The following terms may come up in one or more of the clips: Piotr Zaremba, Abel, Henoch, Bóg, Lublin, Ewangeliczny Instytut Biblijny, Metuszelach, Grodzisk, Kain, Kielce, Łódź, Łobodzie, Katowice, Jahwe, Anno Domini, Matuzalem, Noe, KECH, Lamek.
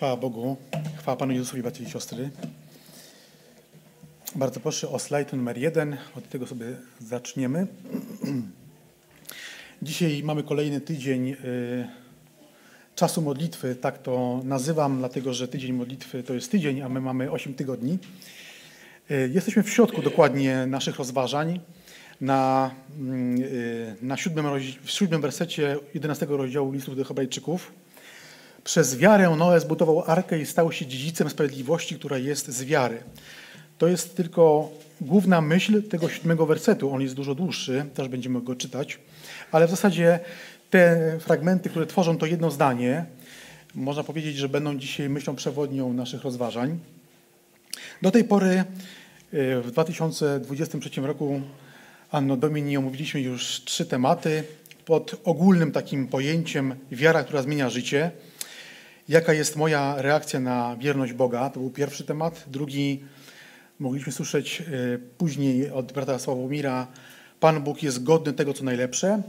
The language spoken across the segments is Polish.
Chwała Bogu, chwała Panu Jezusowi, bracia i siostry. Bardzo proszę o slajd numer 1, od tego sobie zaczniemy. Dzisiaj mamy kolejny tydzień czasu modlitwy, tak to nazywam, dlatego że tydzień modlitwy to jest tydzień, a my mamy 8 tygodni. Jesteśmy w środku dokładnie naszych rozważań w siódmym wersecie 11 rozdziału listów do Hebrajczyków. Przez wiarę Noe zbudował arkę i stał się dziedzicem sprawiedliwości, która jest z wiary. To jest tylko główna myśl tego 7 wersetu. On jest dużo dłuższy, też będziemy go czytać. Ale w zasadzie te fragmenty, które tworzą to jedno zdanie, można powiedzieć, że będą dzisiaj myślą przewodnią naszych rozważań. Do tej pory w 2023 roku Anno Domini omówiliśmy już 3 tematy pod ogólnym takim pojęciem wiara, która zmienia życie. Jaka jest moja reakcja na wierność Boga? To był pierwszy temat. Drugi mogliśmy słyszeć później od brata Sławomira. Pan Bóg jest godny tego, co najlepsze.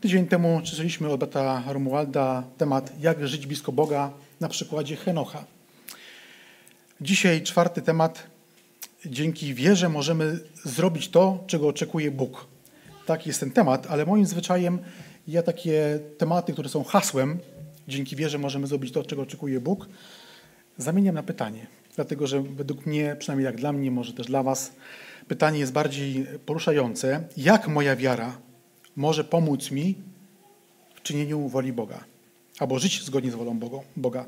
Tydzień temu czytaliśmy od brata Romualda temat jak żyć blisko Boga na przykładzie Henocha. Dzisiaj 4. temat. Dzięki wierze możemy zrobić to, czego oczekuje Bóg. Taki jest ten temat, ale moim zwyczajem ja takie tematy, które są hasłem, dzięki wierze możemy zrobić to, czego oczekuje Bóg, zamieniam na pytanie. Dlatego, że według mnie, przynajmniej jak dla mnie, może też dla was, pytanie jest bardziej poruszające. Jak moja wiara może pomóc mi w czynieniu woli Boga? Albo żyć zgodnie z wolą Boga.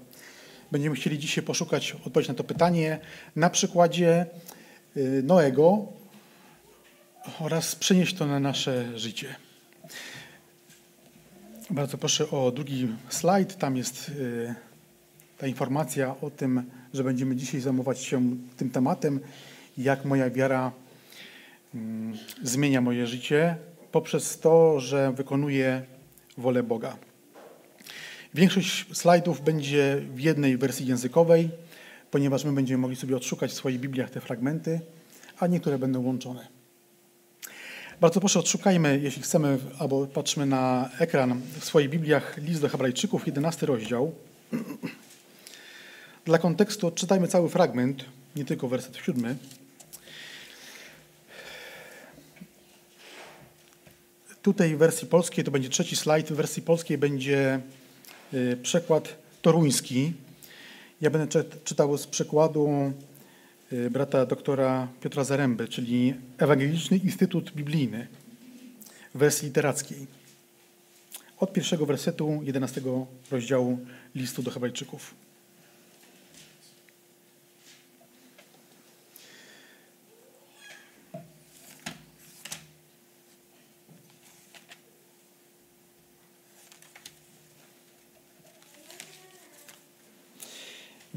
Będziemy chcieli dzisiaj poszukać odpowiedzi na to pytanie na przykładzie Noego oraz przenieść to na nasze życie. Bardzo proszę o drugi slajd. Tam jest ta informacja o tym, że będziemy dzisiaj zajmować się tym tematem, jak moja wiara zmienia moje życie poprzez to, że wykonuję wolę Boga. Większość slajdów będzie w jednej wersji językowej, ponieważ my będziemy mogli sobie odszukać w swoich Bibliach te fragmenty, a niektóre będą łączone. Bardzo proszę, odszukajmy, jeśli chcemy, albo patrzmy na ekran, w swoich Bibliach list do Hebrajczyków, 11 rozdział. Dla kontekstu odczytajmy cały fragment, nie tylko werset 7. Tutaj w wersji polskiej, to będzie 3. slajd, w wersji polskiej będzie przekład toruński. Ja będę czytał z przekładu brata doktora Piotra Zaremby, czyli Ewangeliczny Instytut Biblijny w wersji literackiej. Od 1. wersetu 11 rozdziału listu do Hebrajczyków.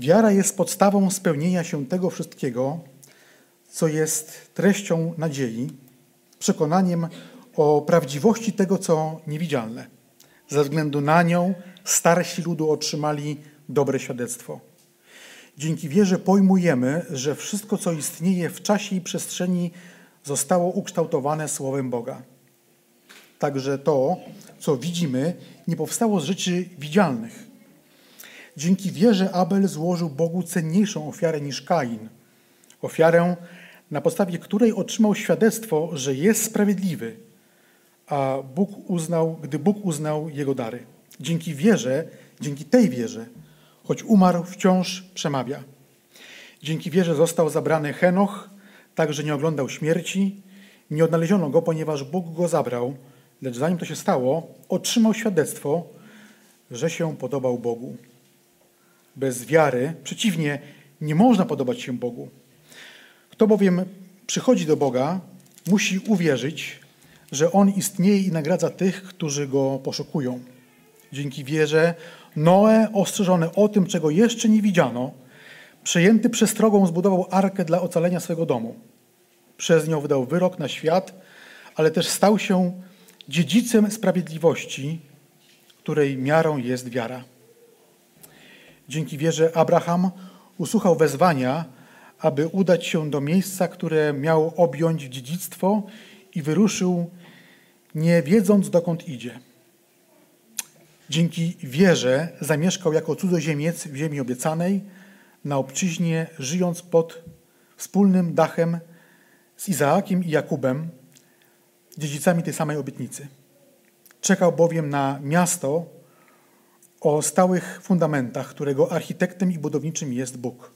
Wiara jest podstawą spełnienia się tego wszystkiego, co jest treścią nadziei, przekonaniem o prawdziwości tego, co niewidzialne. Ze względu na nią starsi ludu otrzymali dobre świadectwo. Dzięki wierze pojmujemy, że wszystko, co istnieje w czasie i przestrzeni, zostało ukształtowane Słowem Boga. Także to, co widzimy, nie powstało z rzeczy widzialnych. Dzięki wierze Abel złożył Bogu cenniejszą ofiarę niż Kain. Ofiarę, na podstawie której otrzymał świadectwo, że jest sprawiedliwy, a gdy Bóg uznał jego dary. Dzięki tej wierze, choć umarł, wciąż przemawia. Dzięki wierze został zabrany Henoch, tak że nie oglądał śmierci. Nie odnaleziono go, ponieważ Bóg go zabrał, lecz zanim to się stało, otrzymał świadectwo, że się podobał Bogu. Bez wiary, przeciwnie, nie można podobać się Bogu. Kto bowiem przychodzi do Boga, musi uwierzyć, że On istnieje i nagradza tych, którzy Go poszukują. Dzięki wierze Noe, ostrzeżony o tym, czego jeszcze nie widziano, przejęty przestrogą zbudował arkę dla ocalenia swego domu. Przez nią wydał wyrok na świat, ale też stał się dziedzicem sprawiedliwości, której miarą jest wiara. Dzięki wierze Abraham usłuchał wezwania, aby udać się do miejsca, które miał objąć w dziedzictwo i wyruszył, nie wiedząc dokąd idzie. Dzięki wierze zamieszkał jako cudzoziemiec w ziemi obiecanej, na obczyźnie, żyjąc pod wspólnym dachem z Izaakiem i Jakubem, dziedzicami tej samej obietnicy. Czekał bowiem na miasto o stałych fundamentach, którego architektem i budowniczym jest Bóg.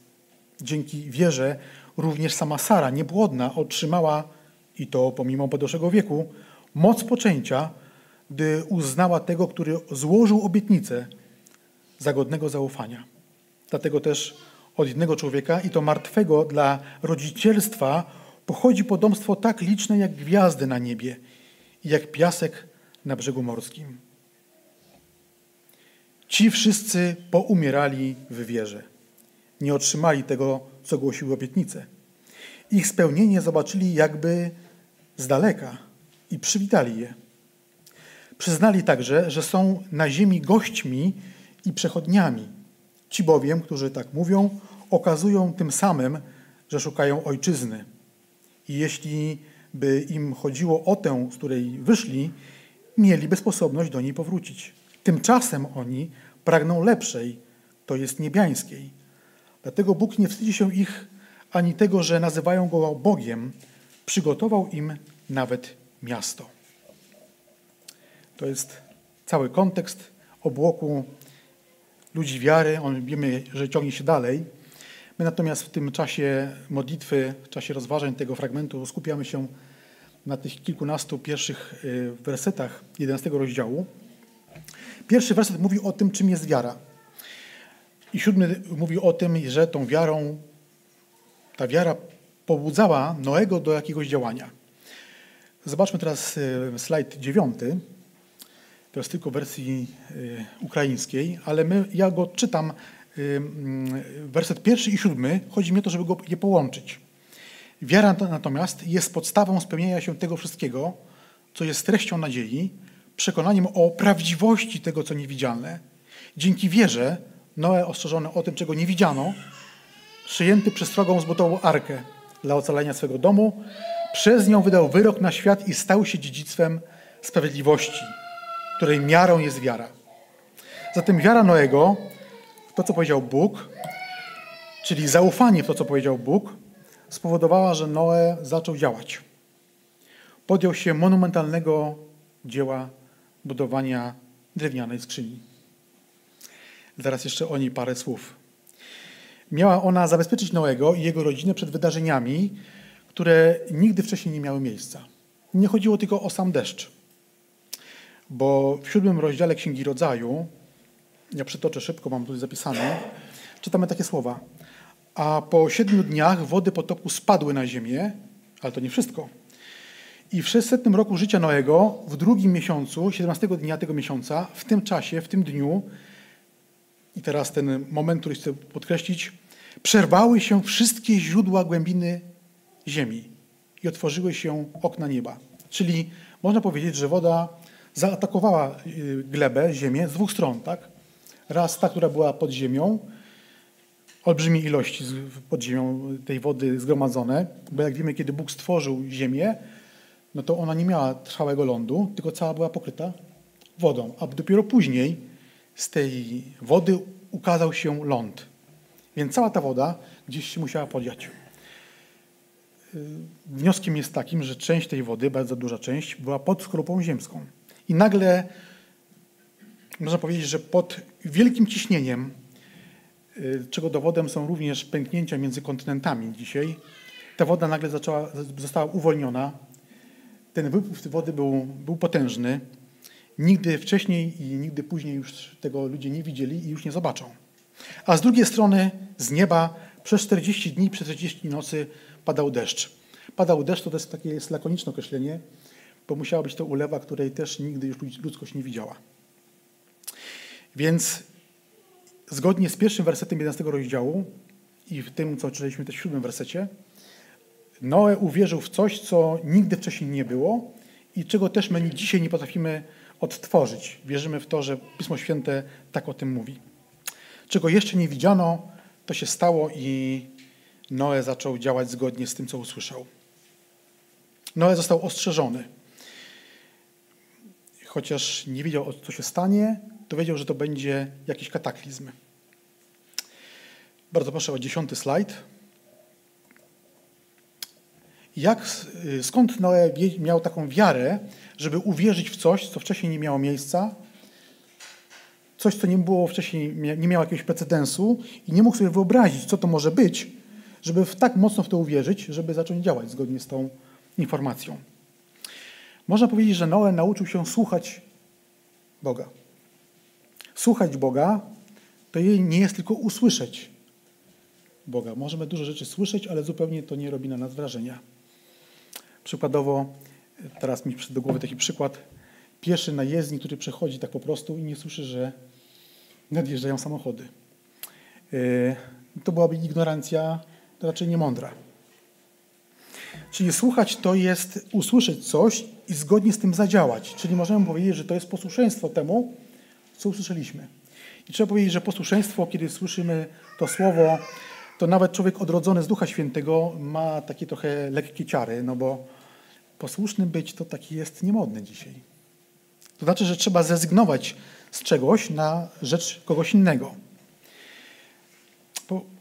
Dzięki wierze również sama Sara, niepłodna, otrzymała, i to pomimo podeszłego wieku, moc poczęcia, gdy uznała tego, który złożył obietnicę, za godnego zaufania. Dlatego też od jednego człowieka, i to martwego, dla rodzicielstwa pochodzi potomstwo tak liczne jak gwiazdy na niebie i jak piasek na brzegu morskim. Ci wszyscy poumierali w wierze. Nie otrzymali tego, co głosiły obietnice. Ich spełnienie zobaczyli jakby z daleka i przywitali je. Przyznali także, że są na ziemi gośćmi i przechodniami. Ci bowiem, którzy tak mówią, okazują tym samym, że szukają ojczyzny. I jeśli by im chodziło o tę, z której wyszli, mieliby sposobność do niej powrócić. Tymczasem oni pragną lepszej, to jest niebiańskiej. Dlatego Bóg nie wstydzi się ich, ani tego, że nazywają Go Bogiem. Przygotował im nawet miasto. To jest cały kontekst obłoku ludzi wiary. On wiemy, że ciągnie się dalej. My natomiast w tym czasie modlitwy, w czasie rozważań tego fragmentu skupiamy się na tych kilkunastu pierwszych wersetach 11 rozdziału. Pierwszy werset mówi o tym, czym jest wiara. I 7 mówi o tym, że tą wiarą, ta wiara pobudzała Noego do jakiegoś działania. Zobaczmy teraz slajd 9. To jest tylko w wersji ukraińskiej, ale ja go czytam, werset 1 i 7. Chodzi mi o to, żeby je połączyć. Wiara natomiast jest podstawą spełnienia się tego wszystkiego, co jest treścią nadziei, przekonaniem o prawdziwości tego, co niewidzialne. Dzięki wierze Noe, ostrzeżony o tym, czego nie widziano, przyjęty przestrogą, zbudował arkę dla ocalenia swego domu. Przez nią wydał wyrok na świat i stał się dziedzictwem sprawiedliwości, której miarą jest wiara. Zatem wiara Noego w to, co powiedział Bóg, czyli zaufanie w to, co powiedział Bóg, spowodowała, że Noe zaczął działać. Podjął się monumentalnego dzieła budowania drewnianej skrzyni. Zaraz jeszcze o niej parę słów. Miała ona zabezpieczyć Noego i jego rodzinę przed wydarzeniami, które nigdy wcześniej nie miały miejsca. Nie chodziło tylko o sam deszcz, bo w 7 rozdziale Księgi Rodzaju, ja przytoczę szybko, mam tutaj zapisane, czytamy takie słowa. A po 7 dniach wody potoku spadły na ziemię, ale to nie wszystko. I w 600 roku życia Noego, w 2 miesiącu, 17 dnia tego miesiąca, w tym czasie, w tym dniu, i teraz ten moment, który chcę podkreślić, przerwały się wszystkie źródła głębiny ziemi i otworzyły się okna nieba. Czyli można powiedzieć, że woda zaatakowała glebę, ziemię z dwóch stron, tak? Raz ta, która była pod ziemią, olbrzymie ilości pod ziemią tej wody zgromadzone, bo jak wiemy, kiedy Bóg stworzył ziemię, no to ona nie miała trwałego lądu, tylko cała była pokryta wodą, a dopiero później z tej wody ukazał się ląd. Więc cała ta woda gdzieś się musiała podziać. Wnioskiem jest takim, że część tej wody, bardzo duża część, była pod skorupą ziemską. I nagle można powiedzieć, że pod wielkim ciśnieniem, czego dowodem są również pęknięcia między kontynentami dzisiaj, ta woda nagle została uwolniona. Ten wypływ wody był potężny. Nigdy wcześniej i nigdy później już tego ludzie nie widzieli i już nie zobaczą. A z drugiej strony z nieba przez 40 dni, przez 40 nocy padał deszcz. Padał deszcz, to też takie jest lakoniczne określenie, bo musiała być to ulewa, której też nigdy już ludzkość nie widziała. Więc zgodnie z 1 wersetem 11 rozdziału i w tym, co czytaliśmy też w 7 wersecie, Noe uwierzył w coś, co nigdy wcześniej nie było i czego też my dzisiaj nie potrafimy odtworzyć. Wierzymy w to, że Pismo Święte tak o tym mówi. Czego jeszcze nie widziano, to się stało i Noe zaczął działać zgodnie z tym, co usłyszał. Noe został ostrzeżony. Chociaż nie wiedział, co się stanie, to wiedział, że to będzie jakiś kataklizm. Bardzo proszę o 10. slajd. Skąd Noe miał taką wiarę, żeby uwierzyć w coś, co wcześniej nie miało miejsca, coś, co nie było wcześniej, nie miało jakiegoś precedensu i nie mógł sobie wyobrazić, co to może być, żeby tak mocno w to uwierzyć, żeby zacząć działać zgodnie z tą informacją. Można powiedzieć, że Noe nauczył się słuchać Boga. Słuchać Boga to nie jest tylko usłyszeć Boga. Możemy dużo rzeczy słyszeć, ale zupełnie to nie robi na nas wrażenia. Przykładowo, teraz mi przyszedł do głowy taki przykład, pieszy na jezdni, który przechodzi tak po prostu i nie słyszy, że nadjeżdżają samochody. To byłaby ignorancja raczej niemądra. Czyli słuchać to jest usłyszeć coś i zgodnie z tym zadziałać. Czyli możemy powiedzieć, że to jest posłuszeństwo temu, co usłyszeliśmy. I trzeba powiedzieć, że posłuszeństwo, kiedy słyszymy to słowo, to nawet człowiek odrodzony z Ducha Świętego ma takie trochę lekkie ciary, no bo posłusznym być to taki jest niemodny dzisiaj. To znaczy, że trzeba zrezygnować z czegoś na rzecz kogoś innego.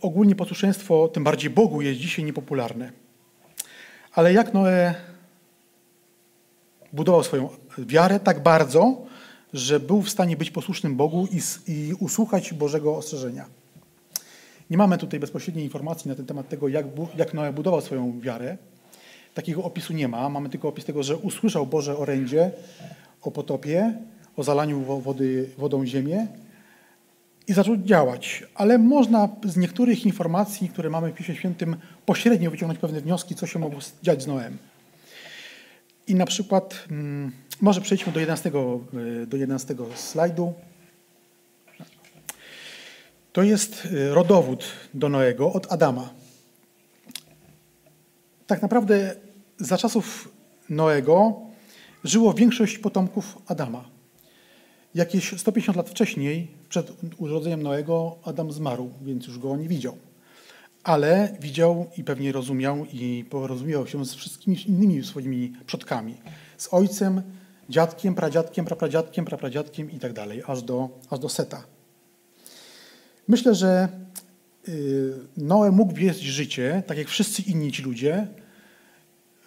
Ogólnie posłuszeństwo, tym bardziej Bogu, jest dzisiaj niepopularne. Ale jak Noe budował swoją wiarę tak bardzo, że był w stanie być posłusznym Bogu i usłuchać Bożego ostrzeżenia. Nie mamy tutaj bezpośredniej informacji na ten temat tego, jak Noe budował swoją wiarę. Takiego opisu nie ma. Mamy tylko opis tego, że usłyszał Boże orędzie o potopie, o zalaniu wodą ziemię i zaczął działać. Ale można z niektórych informacji, które mamy w Piśmie Świętym, pośrednio wyciągnąć pewne wnioski, co się mogło dziać z Noem. I na przykład, może przejdźmy do 11 slajdu. To jest rodowód do Noego od Adama. Tak naprawdę za czasów Noego żyło większość potomków Adama. Jakieś 150 lat wcześniej, przed urodzeniem Noego, Adam zmarł, więc już go nie widział. Ale widział i pewnie rozumiał i porozumiewał się z wszystkimi innymi swoimi przodkami. Z ojcem, dziadkiem, pradziadkiem, prapradziadkiem, prapradziadkiem i tak dalej, aż do Seta. Myślę, że Noe mógł wieść życie, tak jak wszyscy inni ci ludzie,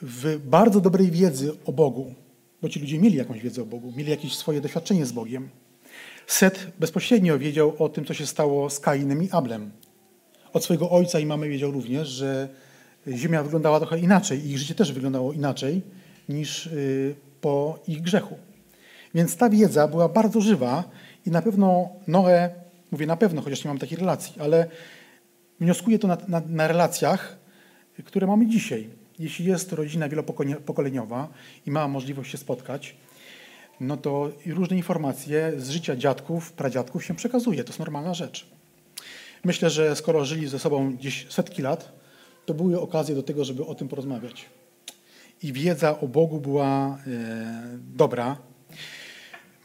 w bardzo dobrej wiedzy o Bogu, bo ci ludzie mieli jakąś wiedzę o Bogu, mieli jakieś swoje doświadczenie z Bogiem. Set bezpośrednio wiedział o tym, co się stało z Kainem i Ablem. Od swojego ojca i mamy wiedział również, że ziemia wyglądała trochę inaczej i ich życie też wyglądało inaczej niż po ich grzechu. Więc ta wiedza była bardzo żywa i na pewno Noe, mówię na pewno, chociaż nie mam takiej relacji, ale wnioskuję to na relacjach, które mamy dzisiaj. Jeśli jest rodzina wielopokoleniowa i ma możliwość się spotkać, no to różne informacje z życia dziadków, pradziadków się przekazuje. To jest normalna rzecz. Myślę, że skoro żyli ze sobą gdzieś setki lat, to były okazje do tego, żeby o tym porozmawiać. I wiedza o Bogu była dobra.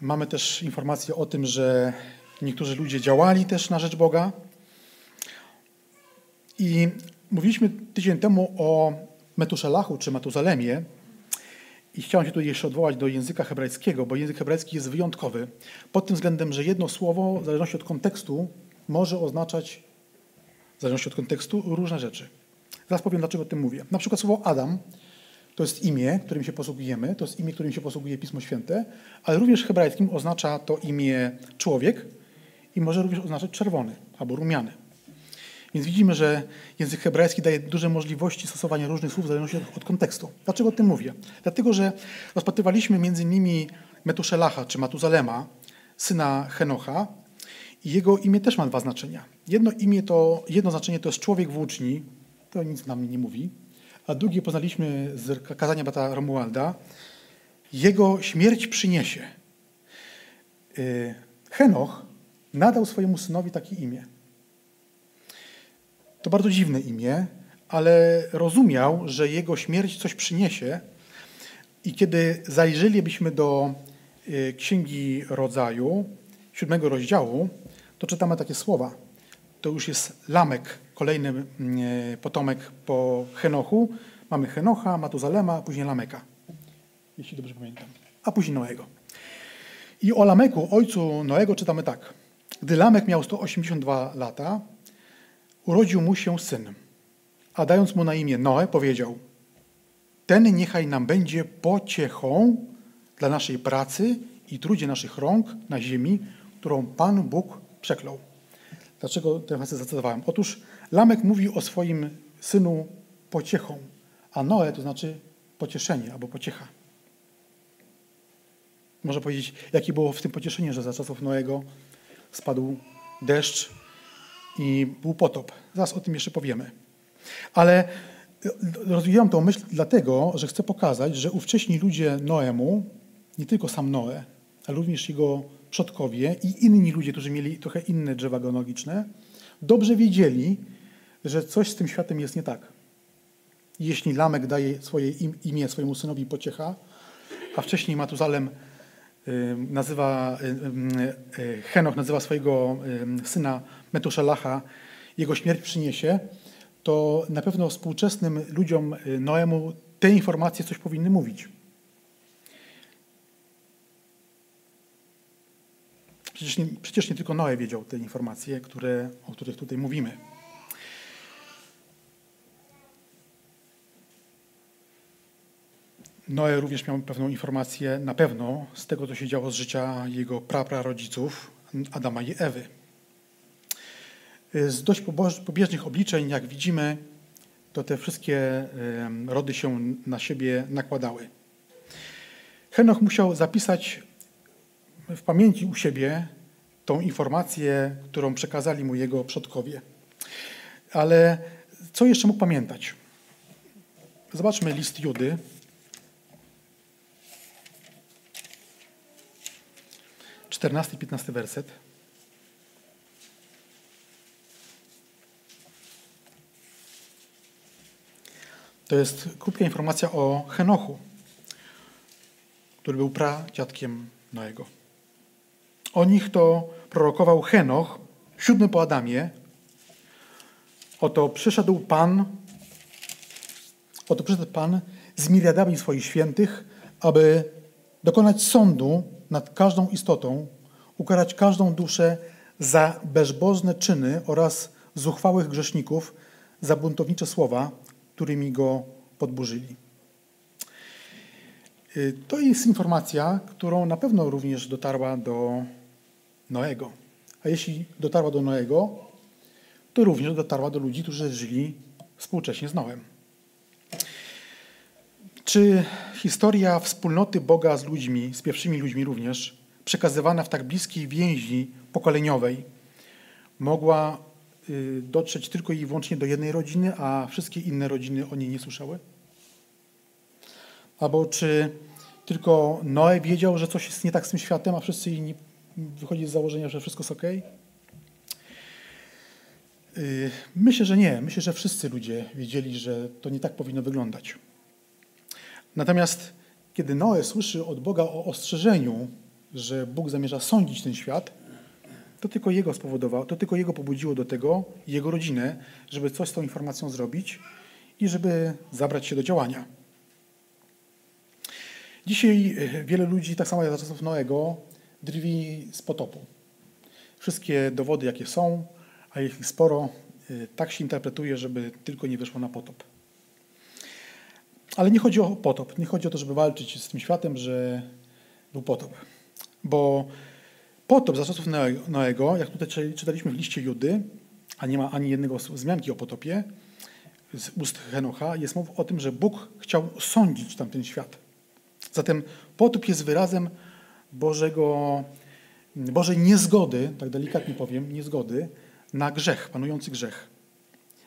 Mamy też informacje o tym, że niektórzy ludzie działali też na rzecz Boga. I mówiliśmy tydzień temu o Metuszelachu czy Matuzalemie. I chciałem się tutaj jeszcze odwołać do języka hebrajskiego, bo język hebrajski jest wyjątkowy. Pod tym względem, że jedno słowo, w zależności od kontekstu, może oznaczać, w zależności od kontekstu, różne rzeczy. Zaraz powiem, dlaczego o tym mówię. Na przykład słowo Adam to jest imię, którym się posługujemy, to jest imię, którym się posługuje Pismo Święte, ale również w hebrajskim oznacza to imię człowiek i może również oznaczać czerwony albo rumiany. Więc widzimy, że język hebrajski daje duże możliwości stosowania różnych słów w zależności od kontekstu. Dlaczego o tym mówię? Dlatego, że rozpatrywaliśmy między innymi Metuszelacha czy Matuzalema, syna Henocha, i jego imię też ma dwa znaczenia. Jedno znaczenie to jest człowiek włóczni, to nic nam nie mówi, a drugie poznaliśmy z kazania brata Romualda, jego śmierć przyniesie. Henoch nadał swojemu synowi takie imię. To bardzo dziwne imię, ale rozumiał, że jego śmierć coś przyniesie i kiedy zajrzelibyśmy do Księgi Rodzaju, 7 rozdziału, to czytamy takie słowa. To już jest Lamek, kolejny potomek po Henochu. Mamy Henocha, Matuzalema, a później Lameka, jeśli dobrze pamiętam, a później Noego. I o Lameku, ojcu Noego, czytamy tak. Gdy Lamek miał 182 lata, urodził mu się syn, a dając mu na imię Noe, powiedział: ten niechaj nam będzie pociechą dla naszej pracy i trudzie naszych rąk na ziemi, którą Pan Bóg przeklął. Dlaczego ten werset zacytowałem? Otóż Lamek mówi o swoim synu pociechą, a Noe to znaczy pocieszenie albo pociecha. Można powiedzieć, jakie było w tym pocieszenie, że za czasów Noego spadł deszcz i był potop. Zaraz o tym jeszcze powiemy. Ale rozwijam tą myśl dlatego, że chcę pokazać, że ówcześni ludzie Noemu, nie tylko sam Noe, ale również jego przodkowie i inni ludzie, którzy mieli trochę inne drzewa genealogiczne, dobrze wiedzieli, że coś z tym światem jest nie tak. Jeśli Lamek daje swoje imię swojemu synowi pociecha, a wcześniej Matuzalem Henoch nazywa swojego syna Metuszelacha, jego śmierć przyniesie, to na pewno współczesnym ludziom Noemu te informacje coś powinny mówić. Przecież nie tylko Noe wiedział te informacje, o których tutaj mówimy. Noe również miał pewną informację na pewno z tego, co się działo z życia jego praprarodziców Adama i Ewy. Z dość pobieżnych obliczeń, jak widzimy, to te wszystkie rody się na siebie nakładały. Henoch musiał zapisać w pamięci u siebie tą informację, którą przekazali mu jego przodkowie. Ale co jeszcze mógł pamiętać? Zobaczmy list Judy. Czternasty, 15 werset. To jest krótka informacja o Henochu, który był pradziadkiem Noego. O nich to prorokował Henoch, 7 po Adamie. Oto przyszedł Pan z miriadami swoich świętych, aby dokonać sądu nad każdą istotą, ukarać każdą duszę za bezbożne czyny oraz zuchwałych grzeszników za buntownicze słowa, którymi go podburzyli. To jest informacja, którą na pewno również dotarła do Noego. A jeśli dotarła do Noego, to również dotarła do ludzi, którzy żyli współcześnie z Noem. Czy historia wspólnoty Boga z ludźmi, z pierwszymi ludźmi również, przekazywana w tak bliskiej więzi pokoleniowej, mogła dotrzeć tylko i wyłącznie do jednej rodziny, a wszystkie inne rodziny o niej nie słyszały? Albo czy tylko Noe wiedział, że coś jest nie tak z tym światem, a wszyscy inni wychodzi z założenia, że wszystko jest okej? Myślę, że nie. Myślę, że wszyscy ludzie wiedzieli, że to nie tak powinno wyglądać. Natomiast kiedy Noe słyszy od Boga o ostrzeżeniu, że Bóg zamierza sądzić ten świat, to tylko jego pobudziło do tego, jego rodzinę, żeby coś z tą informacją zrobić i żeby zabrać się do działania. Dzisiaj wiele ludzi, tak samo jak za czasów Noego, drwi z potopu. Wszystkie dowody, jakie są, a ich sporo, tak się interpretuje, żeby tylko nie wyszło na potop. Ale nie chodzi o potop, nie chodzi o to, żeby walczyć z tym światem, że był potop. Bo potop za czasów Noego, jak tutaj czytaliśmy w liście Judy, a nie ma ani jednego wzmianki o potopie z ust Henocha, jest mowa o tym, że Bóg chciał sądzić tamten świat. Zatem potop jest wyrazem Bożej niezgody, tak delikatnie powiem, niezgody na grzech, panujący grzech.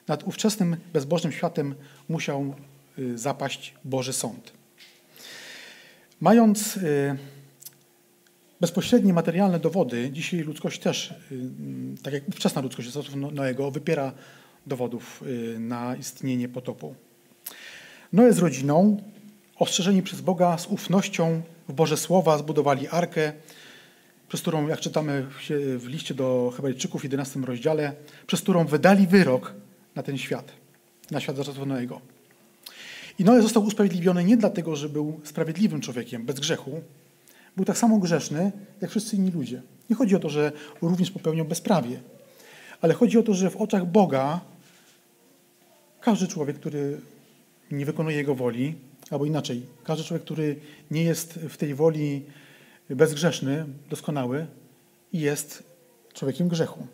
Nad ówczesnym bezbożnym światem musiał zapaść Boży sąd. Mając bezpośrednie materialne dowody, dzisiaj ludzkość też, tak jak ówczesna ludzkość z czasów Noego, wypiera dowodów na istnienie potopu. Noe z rodziną, ostrzeżeni przez Boga, z ufnością w Boże Słowa zbudowali arkę, przez którą, jak czytamy w liście do Hebrajczyków w 11 rozdziale, przez którą wydali wyrok na ten świat, na świat za czasów Noego. I Noe został usprawiedliwiony nie dlatego, że był sprawiedliwym człowiekiem bez grzechu, Był tak samo grzeszny, jak wszyscy inni ludzie. Nie chodzi o to, że również popełniał bezprawie, ale chodzi o to, że w oczach Boga każdy człowiek, który nie wykonuje Jego woli, albo inaczej, każdy człowiek, który nie jest w tej woli bezgrzeszny, doskonały, jest człowiekiem grzechu.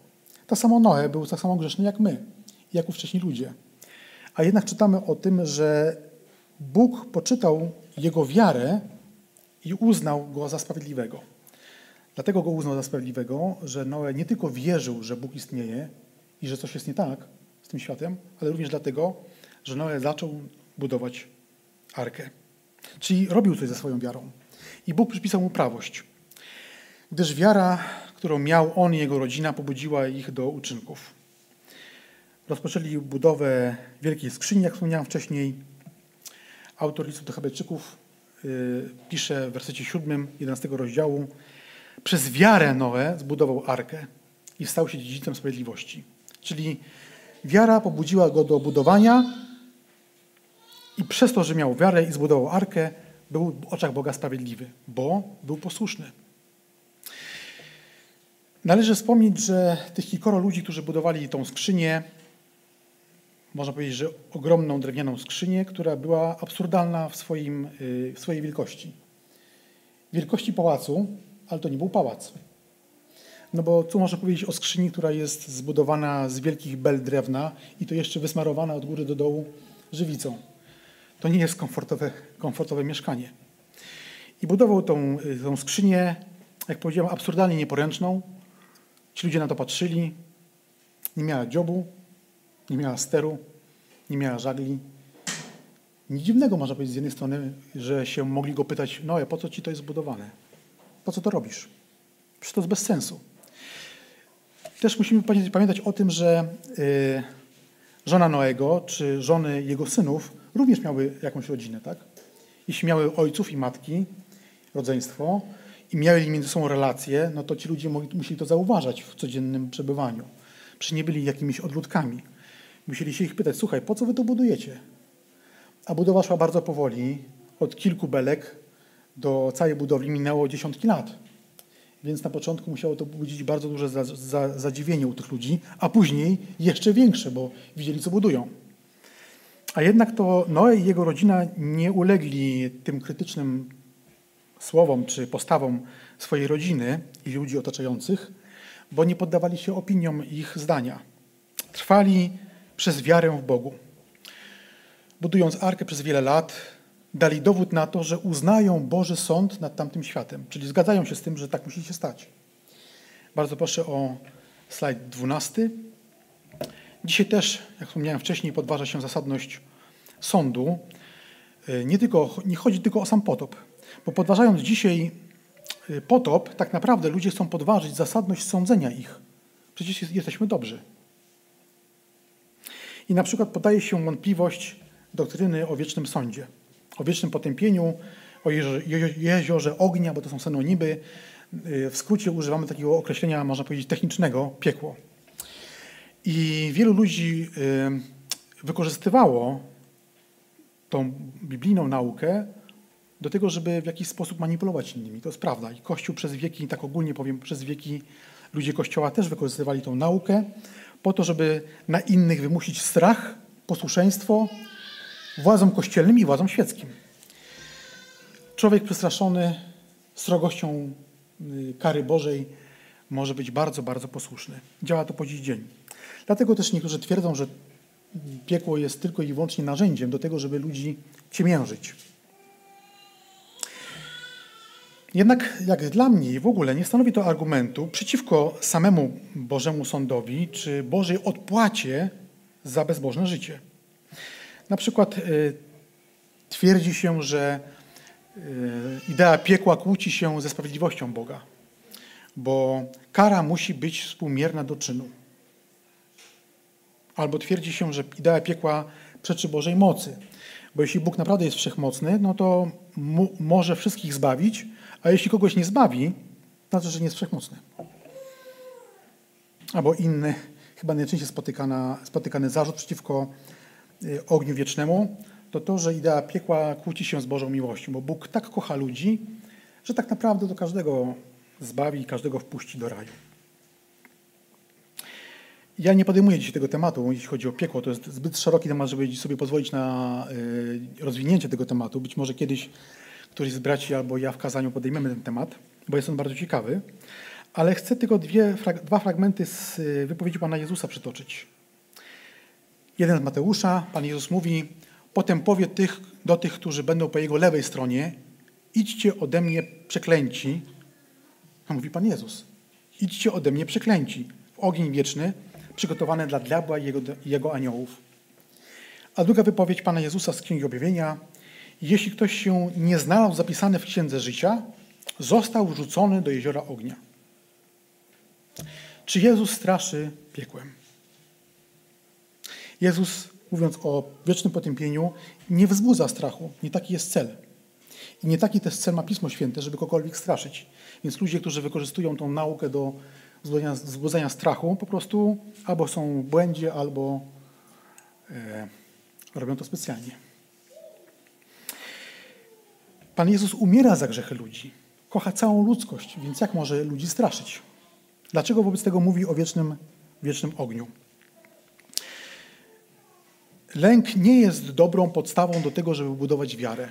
Tak samo Noe był tak samo grzeszny jak my, jak ówcześni ludzie. A jednak czytamy o tym, że Bóg poczytał jego wiarę i uznał go za sprawiedliwego. Dlatego go uznał za sprawiedliwego, że Noe nie tylko wierzył, że Bóg istnieje i że coś jest nie tak z tym światem, ale również dlatego, że Noe zaczął budować arkę. Czyli robił coś ze swoją wiarą. I Bóg przypisał mu prawość, gdyż wiara, którą miał on i jego rodzina, pobudziła ich do uczynków. Rozpoczęli budowę wielkiej skrzyni, jak wspomniałem wcześniej. Autor listu do Hebrajczyków pisze w wersecie 7, 11 rozdziału: przez wiarę Noe zbudował arkę i stał się dziedzicem sprawiedliwości. Czyli wiara pobudziła go do budowania i przez to, że miał wiarę i zbudował arkę, był w oczach Boga sprawiedliwy, bo był posłuszny. Należy wspomnieć, że tych kilkoro ludzi, którzy budowali tą skrzynię, można powiedzieć, że ogromną drewnianą skrzynię, która była absurdalna w swojej wielkości. Wielkości pałacu, ale to nie był pałac. No bo co można powiedzieć o skrzyni, która jest zbudowana z wielkich bel drewna i to jeszcze wysmarowana od góry do dołu żywicą. To nie jest komfortowe mieszkanie. I budował tą skrzynię, jak powiedziałem, absurdalnie nieporęczną. Ci ludzie na to patrzyli. Nie miała dziobu, nie miała steru, nie miała żagli. Nic dziwnego, można powiedzieć, z jednej strony, że się mogli go pytać: Noe, po co ci to jest zbudowane? Po co to robisz? Przecież to jest bez sensu. Też musimy pamiętać o tym, że żona Noego, czy żony jego synów również miały jakąś rodzinę, tak? Jeśli miały ojców i matki, rodzeństwo, i miały między sobą relacje, no to ci ludzie musieli to zauważać w codziennym przebywaniu. Przecież nie byli jakimiś odludkami. Musieli się ich pytać: słuchaj, po co wy to budujecie? A budowa szła bardzo powoli. Od kilku belek do całej budowli minęło dziesiątki lat. Więc na początku musiało to budzić bardzo duże zadziwienie u tych ludzi, a później jeszcze większe, bo widzieli, co budują. A jednak to Noe i jego rodzina nie ulegli tym krytycznym słowom czy postawom swojej rodziny i ludzi otaczających, bo nie poddawali się opiniom ich zdania. Trwali przez wiarę w Bogu. Budując arkę przez wiele lat, dali dowód na to, że uznają Boży sąd nad tamtym światem, czyli zgadzają się z tym, że tak musi się stać. Bardzo proszę o slajd 12. Dzisiaj też, jak wspomniałem wcześniej, podważa się zasadność sądu. Nie chodzi tylko o sam potop, bo podważając dzisiaj potop, tak naprawdę ludzie chcą podważyć zasadność sądzenia ich. Przecież jesteśmy dobrzy. I na przykład podaje się wątpliwość doktryny o wiecznym sądzie, o wiecznym potępieniu, o jeziorze ognia, bo to są synonimy. W skrócie używamy takiego określenia, można powiedzieć, technicznego: piekło. I wielu ludzi wykorzystywało tą biblijną naukę do tego, żeby w jakiś sposób manipulować innymi. To jest prawda. I Kościół przez wieki, tak ogólnie powiem, przez wieki ludzie Kościoła też wykorzystywali tą naukę po to, żeby na innych wymusić strach, posłuszeństwo władzom kościelnym i władzom świeckim. Człowiek przestraszony srogością kary Bożej może być bardzo, bardzo posłuszny. Działa to po dziś dzień. Dlatego też niektórzy twierdzą, że piekło jest tylko i wyłącznie narzędziem do tego, żeby ludzi ciemiężyć. Jednak jak dla mnie w ogóle nie stanowi to argumentu przeciwko samemu Bożemu Sądowi czy Bożej odpłacie za bezbożne życie. Na przykład twierdzi się, że idea piekła kłóci się ze sprawiedliwością Boga, bo kara musi być współmierna do czynu. Albo twierdzi się, że idea piekła przeczy Bożej mocy, bo jeśli Bóg naprawdę jest wszechmocny, no to może wszystkich zbawić, a jeśli kogoś nie zbawi, to znaczy, że nie jest wszechmocny. Albo inny, chyba najczęściej spotykany zarzut przeciwko ogniu wiecznemu, to to, że idea piekła kłóci się z Bożą miłością, bo Bóg tak kocha ludzi, że tak naprawdę do każdego zbawi i każdego wpuści do raju. Ja nie podejmuję dzisiaj tego tematu, jeśli chodzi o piekło. To jest zbyt szeroki temat, żeby sobie pozwolić na rozwinięcie tego tematu. Być może kiedyś któryś z braci albo ja w kazaniu podejmiemy ten temat, bo jest on bardzo ciekawy. Ale chcę tylko dwa fragmenty z wypowiedzi Pana Jezusa przytoczyć. Jeden z Mateusza. Pan Jezus mówi: potem powie do tych, którzy będą po Jego lewej stronie: idźcie ode mnie przeklęci. A mówi Pan Jezus: idźcie ode mnie przeklęci w ogień wieczny, przygotowane dla diabła i jego aniołów. A druga wypowiedź Pana Jezusa z Księgi Objawienia: jeśli ktoś się nie znalazł zapisany w Księdze Życia, został wrzucony do jeziora ognia. Czy Jezus straszy piekłem? Jezus, mówiąc o wiecznym potępieniu, nie wzbudza strachu. Nie taki jest cel. I nie taki też cel ma Pismo Święte, żeby kogokolwiek straszyć. Więc ludzie, którzy wykorzystują tą naukę do wzbudzenia strachu, po prostu albo są w błędzie, albo robią to specjalnie. Pan Jezus umiera za grzechy ludzi. Kocha całą ludzkość, więc jak może ludzi straszyć? Dlaczego wobec tego mówi o wiecznym ogniu? Lęk nie jest dobrą podstawą do tego, żeby budować wiarę.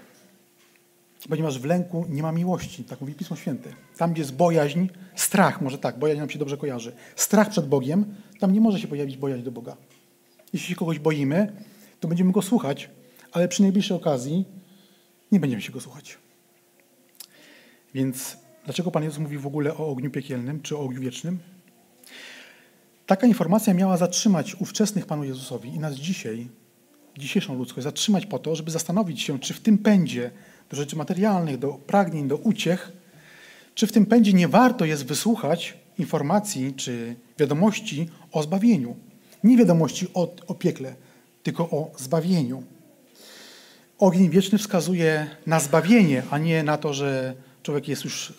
Ponieważ w lęku nie ma miłości, tak mówi Pismo Święte. Tam, gdzie jest bojaźń, strach, może tak, bojaźń nam się dobrze kojarzy. Strach przed Bogiem, tam nie może się pojawić bojaźń do Boga. Jeśli się kogoś boimy, to będziemy go słuchać, ale przy najbliższej okazji nie będziemy się go słuchać. Więc dlaczego Pan Jezus mówi w ogóle o ogniu piekielnym czy o ogniu wiecznym? Taka informacja miała zatrzymać ówczesnych Panu Jezusowi i nas dzisiaj, dzisiejszą ludzkość, zatrzymać po to, żeby zastanowić się, czy w tym pędzie do rzeczy materialnych, do pragnień, do uciech, czy w tym pędzie nie warto jest wysłuchać informacji czy wiadomości o zbawieniu. Nie wiadomości o piekle, tylko o zbawieniu. Ogień wieczny wskazuje na zbawienie, a nie na to, że człowiek jest już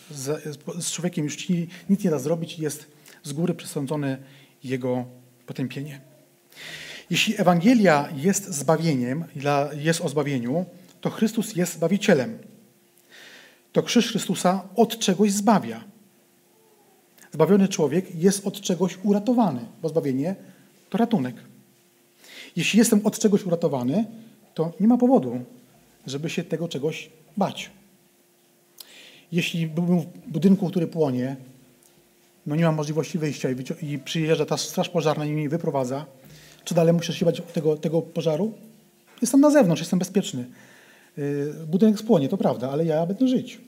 z człowiekiem już nic nie da zrobić i jest z góry przesądzone jego potępienie. Jeśli Ewangelia jest zbawieniem, jest o zbawieniu, to Chrystus jest Zbawicielem. To krzyż Chrystusa od czegoś zbawia. Zbawiony człowiek jest od czegoś uratowany, bo zbawienie to ratunek. Jeśli jestem od czegoś uratowany, to nie ma powodu, żeby się tego czegoś bać. Jeśli byłbym w budynku, który płonie, no nie mam możliwości wyjścia i przyjeżdża ta straż pożarna i mnie wyprowadza, czy dalej muszę się bać tego pożaru? Jestem na zewnątrz, jestem bezpieczny. Budynek spłonie, to prawda, ale ja będę żyć.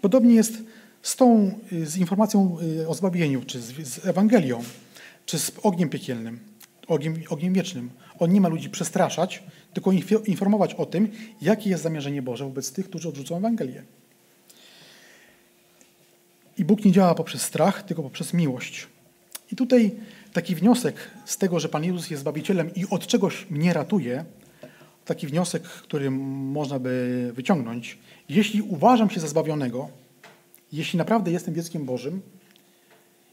Podobnie jest z informacją o zbawieniu, czy z Ewangelią, czy z ogniem piekielnym, ogniem wiecznym. On nie ma ludzi przestraszać, tylko informować o tym, jakie jest zamierzenie Boże wobec tych, którzy odrzucą Ewangelię. I Bóg nie działa poprzez strach, tylko poprzez miłość. I tutaj taki wniosek z tego, że Pan Jezus jest Zbawicielem i od czegoś mnie ratuje, taki wniosek, który można by wyciągnąć. Jeśli uważam się za zbawionego, jeśli naprawdę jestem dzieckiem Bożym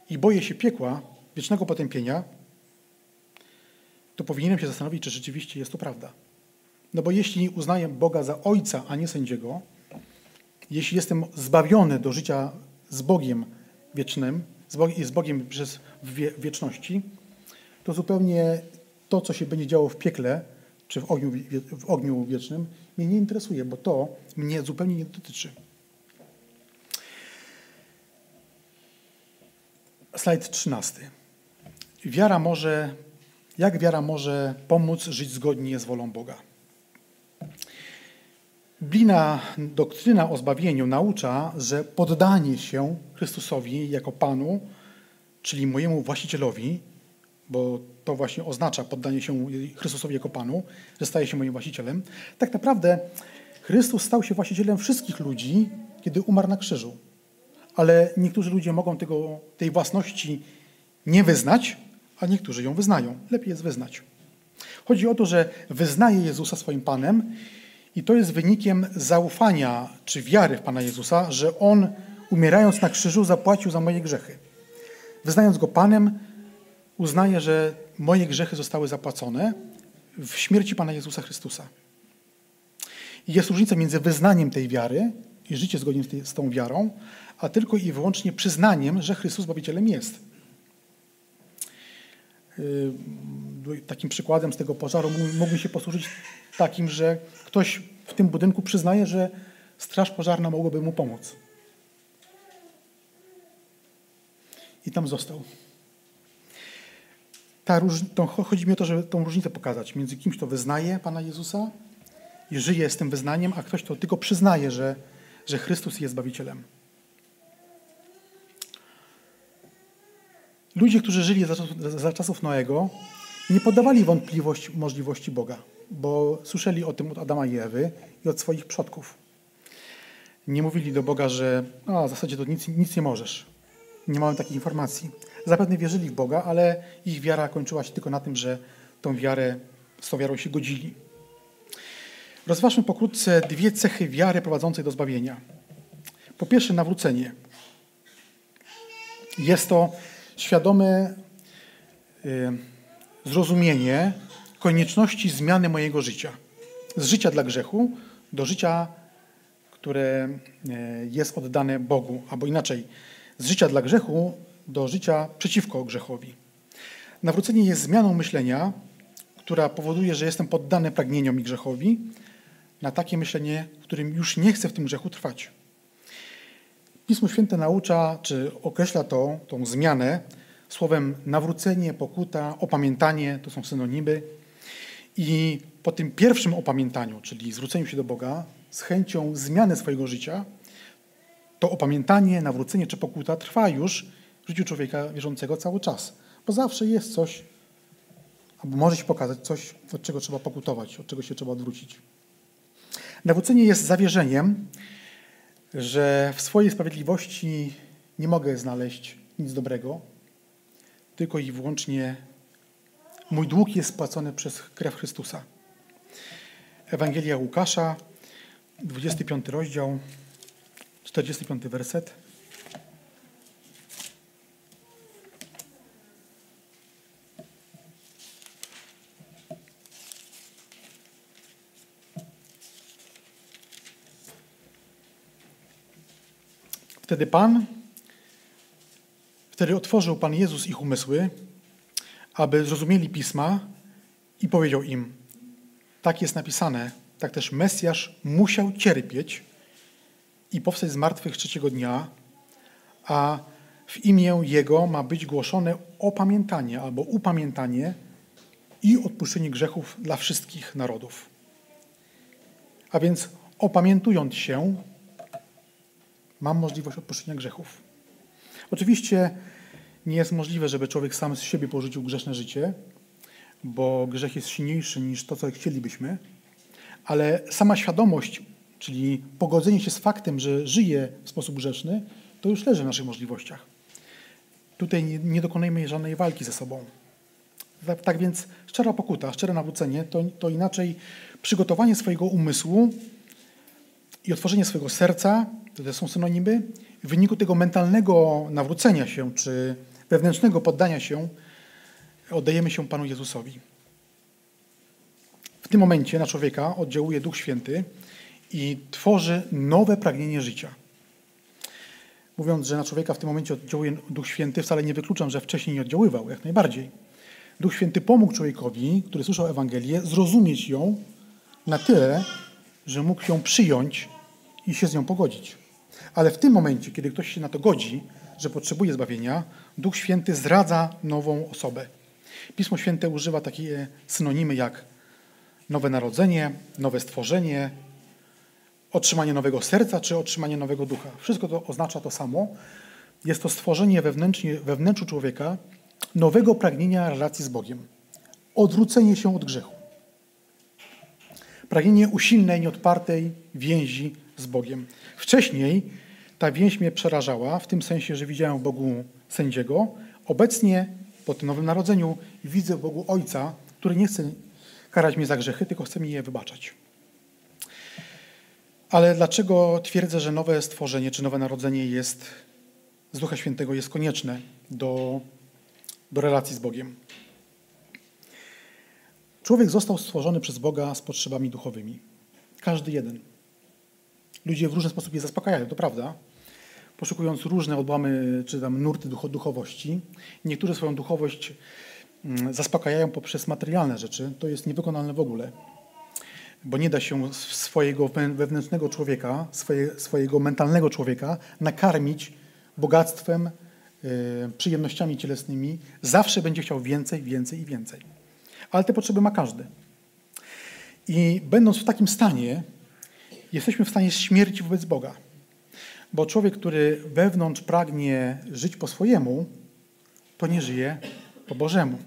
i boję się piekła, wiecznego potępienia, to powinienem się zastanowić, czy rzeczywiście jest to prawda. No bo jeśli uznaję Boga za Ojca, a nie sędziego, jeśli jestem zbawiony do życia z Bogiem wiecznym, z Bogiem przez wieczności, to zupełnie to, co się będzie działo w piekle, czy w ogniu wiecznym, mnie nie interesuje, bo to mnie zupełnie nie dotyczy. Slajd 13. Jak wiara może pomóc żyć zgodnie z wolą Boga? Biblijna doktryna o zbawieniu naucza, że poddanie się Chrystusowi jako Panu, czyli mojemu właścicielowi, bo to właśnie oznacza poddanie się Chrystusowi jako Panu, że staje się moim właścicielem. Tak naprawdę Chrystus stał się właścicielem wszystkich ludzi, kiedy umarł na krzyżu. Ale niektórzy ludzie mogą tej własności nie wyznać, a niektórzy ją wyznają. Lepiej jest wyznać. Chodzi o to, że wyznaje Jezusa swoim Panem i to jest wynikiem zaufania czy wiary w Pana Jezusa, że On, umierając na krzyżu, zapłacił za moje grzechy. Wyznając Go Panem, uznaję, że moje grzechy zostały zapłacone w śmierci Pana Jezusa Chrystusa. I jest różnica między wyznaniem tej wiary, i życie zgodnie z tą wiarą, a tylko i wyłącznie przyznaniem, że Chrystus Zbawicielem jest. Takim przykładem z tego pożaru mógłbym się posłużyć takim, że ktoś w tym budynku przyznaje, że straż pożarna mogłaby mu pomóc. I tam został. Chodzi mi o to, żeby tą różnicę pokazać między kimś, kto wyznaje Pana Jezusa i żyje z tym wyznaniem, a ktoś, kto tylko przyznaje, że Chrystus jest Zbawicielem. Ludzie, którzy żyli za czasów Noego, nie poddawali wątpliwości możliwości Boga, bo słyszeli o tym od Adama i Ewy i od swoich przodków. Nie mówili do Boga, że w zasadzie to nic nie możesz. Nie mamy takich informacji. Zapewne wierzyli w Boga, ale ich wiara kończyła się tylko na tym, że z tą wiarą się godzili. Rozważmy pokrótce dwie cechy wiary prowadzącej do zbawienia. Po pierwsze, nawrócenie. Jest to świadome zrozumienie konieczności zmiany mojego życia. Z życia dla grzechu do życia, które jest oddane Bogu, albo inaczej, z życia dla grzechu do życia przeciwko grzechowi. Nawrócenie jest zmianą myślenia, która powoduje, że jestem poddany pragnieniom i grzechowi, na takie myślenie, w którym już nie chcę w tym grzechu trwać. Pismo Święte naucza, czy określa tą zmianę słowem nawrócenie, pokuta, opamiętanie, to są synonimy. I po tym pierwszym opamiętaniu, czyli zwróceniu się do Boga, z chęcią zmiany swojego życia, to opamiętanie, nawrócenie czy pokuta trwa już w życiu człowieka wierzącego cały czas. Bo zawsze jest coś, albo może się pokazać coś, od czego trzeba pokutować, od czego się trzeba odwrócić. Nawrócenie jest zawierzeniem, że w swojej sprawiedliwości nie mogę znaleźć nic dobrego, tylko i wyłącznie mój dług jest spłacony przez krew Chrystusa. Ewangelia Łukasza, 25 rozdział, 45 werset. Wtedy otworzył Pan Jezus ich umysły, aby zrozumieli Pisma i powiedział im, tak jest napisane, tak też Mesjasz musiał cierpieć i powstać z martwych trzeciego dnia, a w imię Jego ma być głoszone opamiętanie albo upamiętanie i odpuszczenie grzechów dla wszystkich narodów. A więc opamiętując się, mam możliwość odpuszczenia grzechów. Oczywiście nie jest możliwe, żeby człowiek sam z siebie porzucił grzeszne życie, bo grzech jest silniejszy niż to, co chcielibyśmy, ale sama świadomość, czyli pogodzenie się z faktem, że żyje w sposób grzeszny, to już leży w naszych możliwościach. Tutaj nie dokonujemy żadnej walki ze sobą. Tak więc szczera pokuta, szczere nawrócenie to inaczej przygotowanie swojego umysłu i otworzenie swojego serca, to są synonimy, w wyniku tego mentalnego nawrócenia się, czy wewnętrznego poddania się, oddajemy się Panu Jezusowi. W tym momencie na człowieka oddziałuje Duch Święty i tworzy nowe pragnienie życia. Mówiąc, że na człowieka w tym momencie oddziałuje Duch Święty, wcale nie wykluczam, że wcześniej nie oddziaływał, jak najbardziej. Duch Święty pomógł człowiekowi, który słyszał Ewangelię, zrozumieć ją na tyle, że mógł ją przyjąć i się z nią pogodzić. Ale w tym momencie, kiedy ktoś się na to godzi, że potrzebuje zbawienia, Duch Święty zdradza nową osobę. Pismo Święte używa takie synonimy jak nowe narodzenie, nowe stworzenie, otrzymanie nowego serca czy otrzymanie nowego ducha. Wszystko to oznacza to samo. Jest to stworzenie we wnętrzu człowieka nowego pragnienia relacji z Bogiem. Odwrócenie się od grzechu. Pragnienie usilnej, nieodpartej więzi z Bogiem. Wcześniej ta więź mnie przerażała, w tym sensie, że widziałem w Bogu sędziego. Obecnie, po tym nowym narodzeniu, widzę w Bogu Ojca, który nie chce karać mnie za grzechy, tylko chce mi je wybaczać. Ale dlaczego twierdzę, że nowe stworzenie czy nowe narodzenie jest z Ducha Świętego jest konieczne do relacji z Bogiem? Człowiek został stworzony przez Boga z potrzebami duchowymi. Każdy jeden. ludzie w różny sposób je zaspokajają, to prawda, poszukując różne odłamy czy tam nurty duchowości. Niektórzy swoją duchowość zaspokajają poprzez materialne rzeczy. To jest niewykonalne w ogóle, bo nie da się swojego wewnętrznego człowieka, swojego mentalnego człowieka nakarmić bogactwem, przyjemnościami cielesnymi. Zawsze będzie chciał więcej, więcej i więcej. Ale te potrzeby ma każdy. I będąc w takim stanie, jesteśmy w stanie śmierci wobec Boga. Bo człowiek, który wewnątrz pragnie żyć po swojemu, to nie żyje po Bożemu.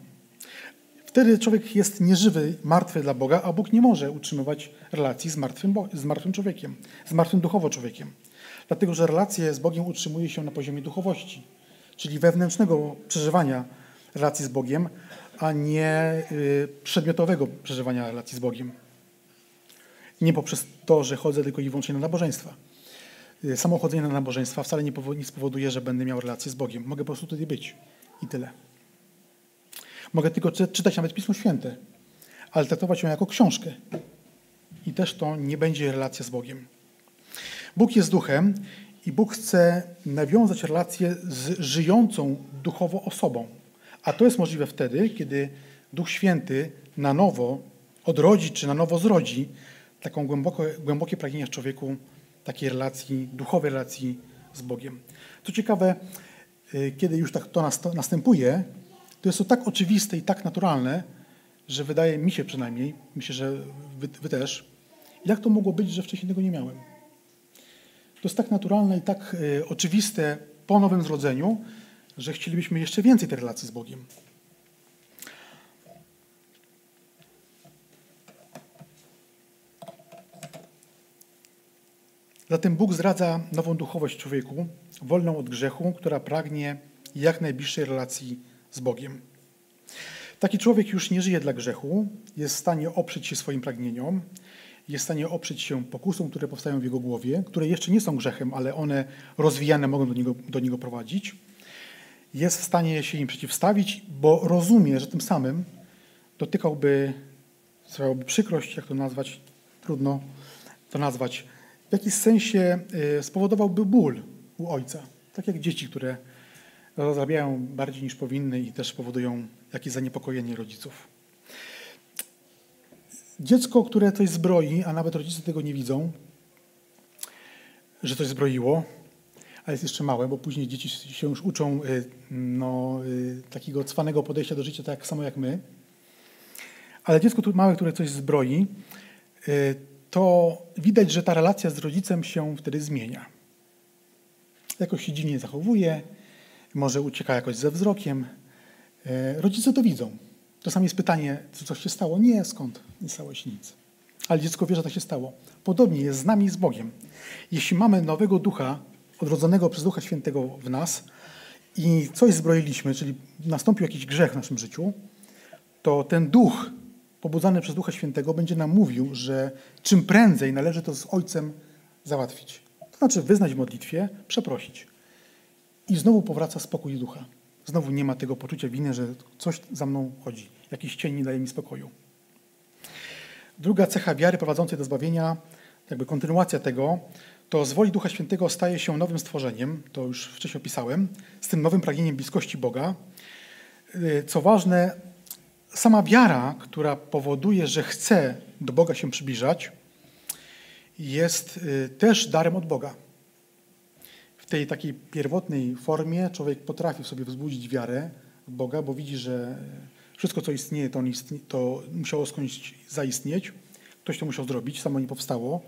Wtedy człowiek jest nieżywy, martwy dla Boga, a Bóg nie może utrzymywać relacji z martwym człowiekiem, z martwym duchowo człowiekiem. Dlatego, że relacje z Bogiem utrzymuje się na poziomie duchowości, czyli wewnętrznego przeżywania relacji z Bogiem, a nie przedmiotowego przeżywania relacji z Bogiem. Nie poprzez to, że chodzę tylko i wyłącznie na nabożeństwa. Samo chodzenie na nabożeństwa wcale nie spowoduje, że będę miał relację z Bogiem. Mogę po prostu tutaj być i tyle. Mogę tylko czytać nawet Pismo Święte, ale traktować ją jako książkę. I też to nie będzie relacja z Bogiem. Bóg jest duchem i Bóg chce nawiązać relację z żyjącą duchowo osobą. A to jest możliwe wtedy, kiedy Duch Święty na nowo odrodzi, czy na nowo zrodzi taką głębokie pragnienie w człowieku takiej relacji, duchowej relacji z Bogiem. Co ciekawe, kiedy już tak to następuje, to jest to tak oczywiste i tak naturalne, że wydaje mi się przynajmniej, myślę, że wy też, jak to mogło być, że wcześniej tego nie miałem. To jest tak naturalne i tak oczywiste po nowym zrodzeniu, że chcielibyśmy jeszcze więcej tej relacji z Bogiem. Zatem Bóg zdradza nową duchowość człowieku, wolną od grzechu, która pragnie jak najbliższej relacji z Bogiem. Taki człowiek już nie żyje dla grzechu, jest w stanie oprzeć się swoim pragnieniom, jest w stanie oprzeć się pokusom, które powstają w jego głowie, które jeszcze nie są grzechem, ale one rozwijane mogą do niego prowadzić. Jest w stanie się im przeciwstawić, bo rozumie, że tym samym dotykałby, sprawiałby przykrość, jak to nazwać, trudno to nazwać, w jakiś sensie spowodowałby ból u ojca. Tak jak dzieci, które rozrabiają bardziej niż powinny i też powodują jakieś zaniepokojenie rodziców. Dziecko, które coś zbroi, a nawet rodzice tego nie widzą, że coś zbroiło, ale jest jeszcze małe, bo później dzieci się już uczą takiego cwanego podejścia do życia, tak samo jak my. Ale dziecko małe, które coś zbroi, to widać, że ta relacja z rodzicem się wtedy zmienia. Jakoś się dziwnie zachowuje, może ucieka jakoś ze wzrokiem. Rodzice to widzą. Czasami jest pytanie, czy coś się stało? Nie, skąd? Nie stało się nic. Ale dziecko wie, że tak się stało. Podobnie jest z nami i z Bogiem. Jeśli mamy nowego ducha, odrodzonego przez Ducha Świętego w nas i coś zbroiliśmy, czyli nastąpił jakiś grzech w naszym życiu, to ten duch pobudzany przez Ducha Świętego będzie nam mówił, że czym prędzej należy to z Ojcem załatwić. To znaczy wyznać w modlitwie, przeprosić. I znowu powraca spokój ducha. Znowu nie ma tego poczucia winy, że coś za mną chodzi. Jakiś cień nie daje mi spokoju. Druga cecha wiary prowadzącej do zbawienia, jakby kontynuacja tego, to z woli Ducha Świętego staje się nowym stworzeniem, to już wcześniej opisałem, z tym nowym pragnieniem bliskości Boga. Co ważne, sama wiara, która powoduje, że chce do Boga się przybliżać, jest też darem od Boga. W tej takiej pierwotnej formie człowiek potrafi w sobie wzbudzić wiarę w Boga, bo widzi, że wszystko, co istnieje, to musiało skądś zaistnieć. Ktoś to musiał zrobić, samo nie powstało,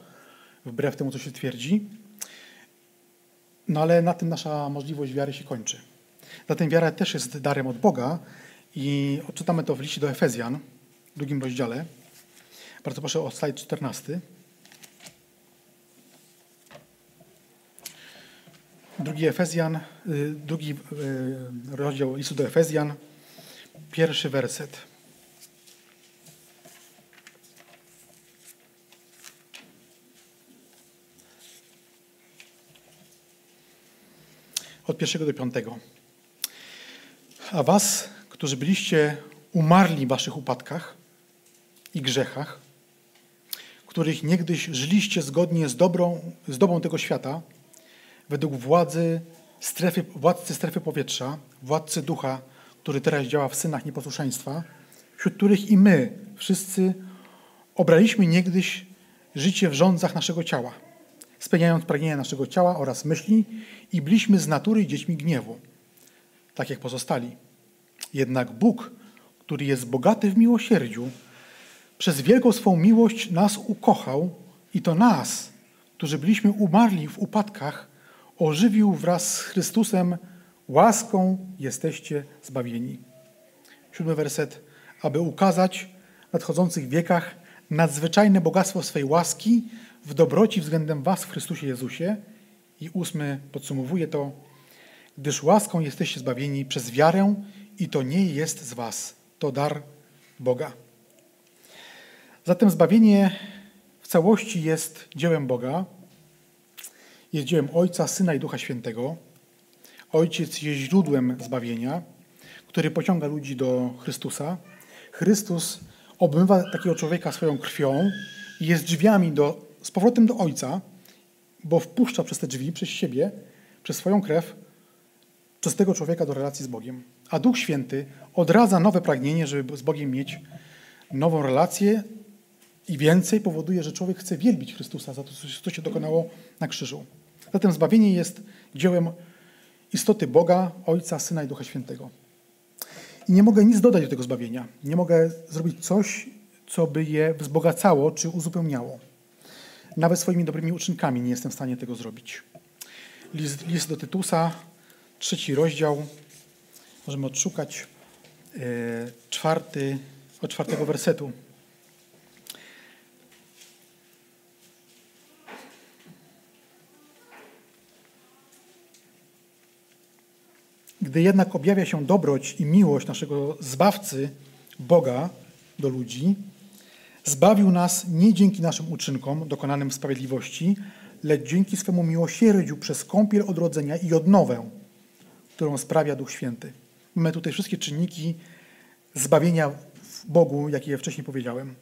wbrew temu, co się twierdzi. No ale na tym nasza możliwość wiary się kończy. Zatem wiara też jest darem od Boga i odczytamy to w liście do Efezjan, w 2 rozdziale. Bardzo proszę o slajd 14. 2 rozdział listu do Efezjan, 1 werset. Od 1 do 5. A was, którzy byliście umarli w waszych upadkach i grzechach, których niegdyś żyliście zgodnie z dobą tego świata, według władcy strefy powietrza, władcy ducha, który teraz działa w synach nieposłuszeństwa, wśród których i my wszyscy obraliśmy niegdyś życie w rządzach naszego ciała, spełniając pragnienia naszego ciała oraz myśli i byliśmy z natury dziećmi gniewu, tak jak pozostali. Jednak Bóg, który jest bogaty w miłosierdziu, przez wielką swą miłość nas ukochał i to nas, którzy byliśmy umarli w upadkach, ożywił wraz z Chrystusem, łaską jesteście zbawieni. 7 werset. Aby ukazać w nadchodzących wiekach nadzwyczajne bogactwo swej łaski w dobroci względem was w Chrystusie Jezusie. I 8 podsumowuje to. Gdyż łaską jesteście zbawieni przez wiarę i to nie jest z was, to dar Boga. Zatem zbawienie w całości jest dziełem Boga, jest dziełem Ojca, Syna i Ducha Świętego. Ojciec jest źródłem zbawienia, który pociąga ludzi do Chrystusa. Chrystus obmywa takiego człowieka swoją krwią i jest drzwiami z powrotem do Ojca, bo wpuszcza przez te drzwi, przez siebie, przez swoją krew, przez tego człowieka do relacji z Bogiem. A Duch Święty odradza nowe pragnienie, żeby z Bogiem mieć nową relację i więcej powoduje, że człowiek chce wielbić Chrystusa za to, co się dokonało na krzyżu. Zatem zbawienie jest dziełem istoty Boga, Ojca, Syna i Ducha Świętego. I nie mogę nic dodać do tego zbawienia. Nie mogę zrobić coś, co by je wzbogacało czy uzupełniało. Nawet swoimi dobrymi uczynkami nie jestem w stanie tego zrobić. List do Tytusa, 3 rozdział, możemy odszukać, 4 od 4 wersetu. Gdy jednak objawia się dobroć i miłość naszego Zbawcy, Boga, do ludzi, zbawił nas nie dzięki naszym uczynkom dokonanym w sprawiedliwości, lecz dzięki swemu miłosierdziu przez kąpiel odrodzenia i odnowę, którą sprawia Duch Święty. Mamy tutaj wszystkie czynniki zbawienia w Bogu, jakie ja wcześniej powiedziałem.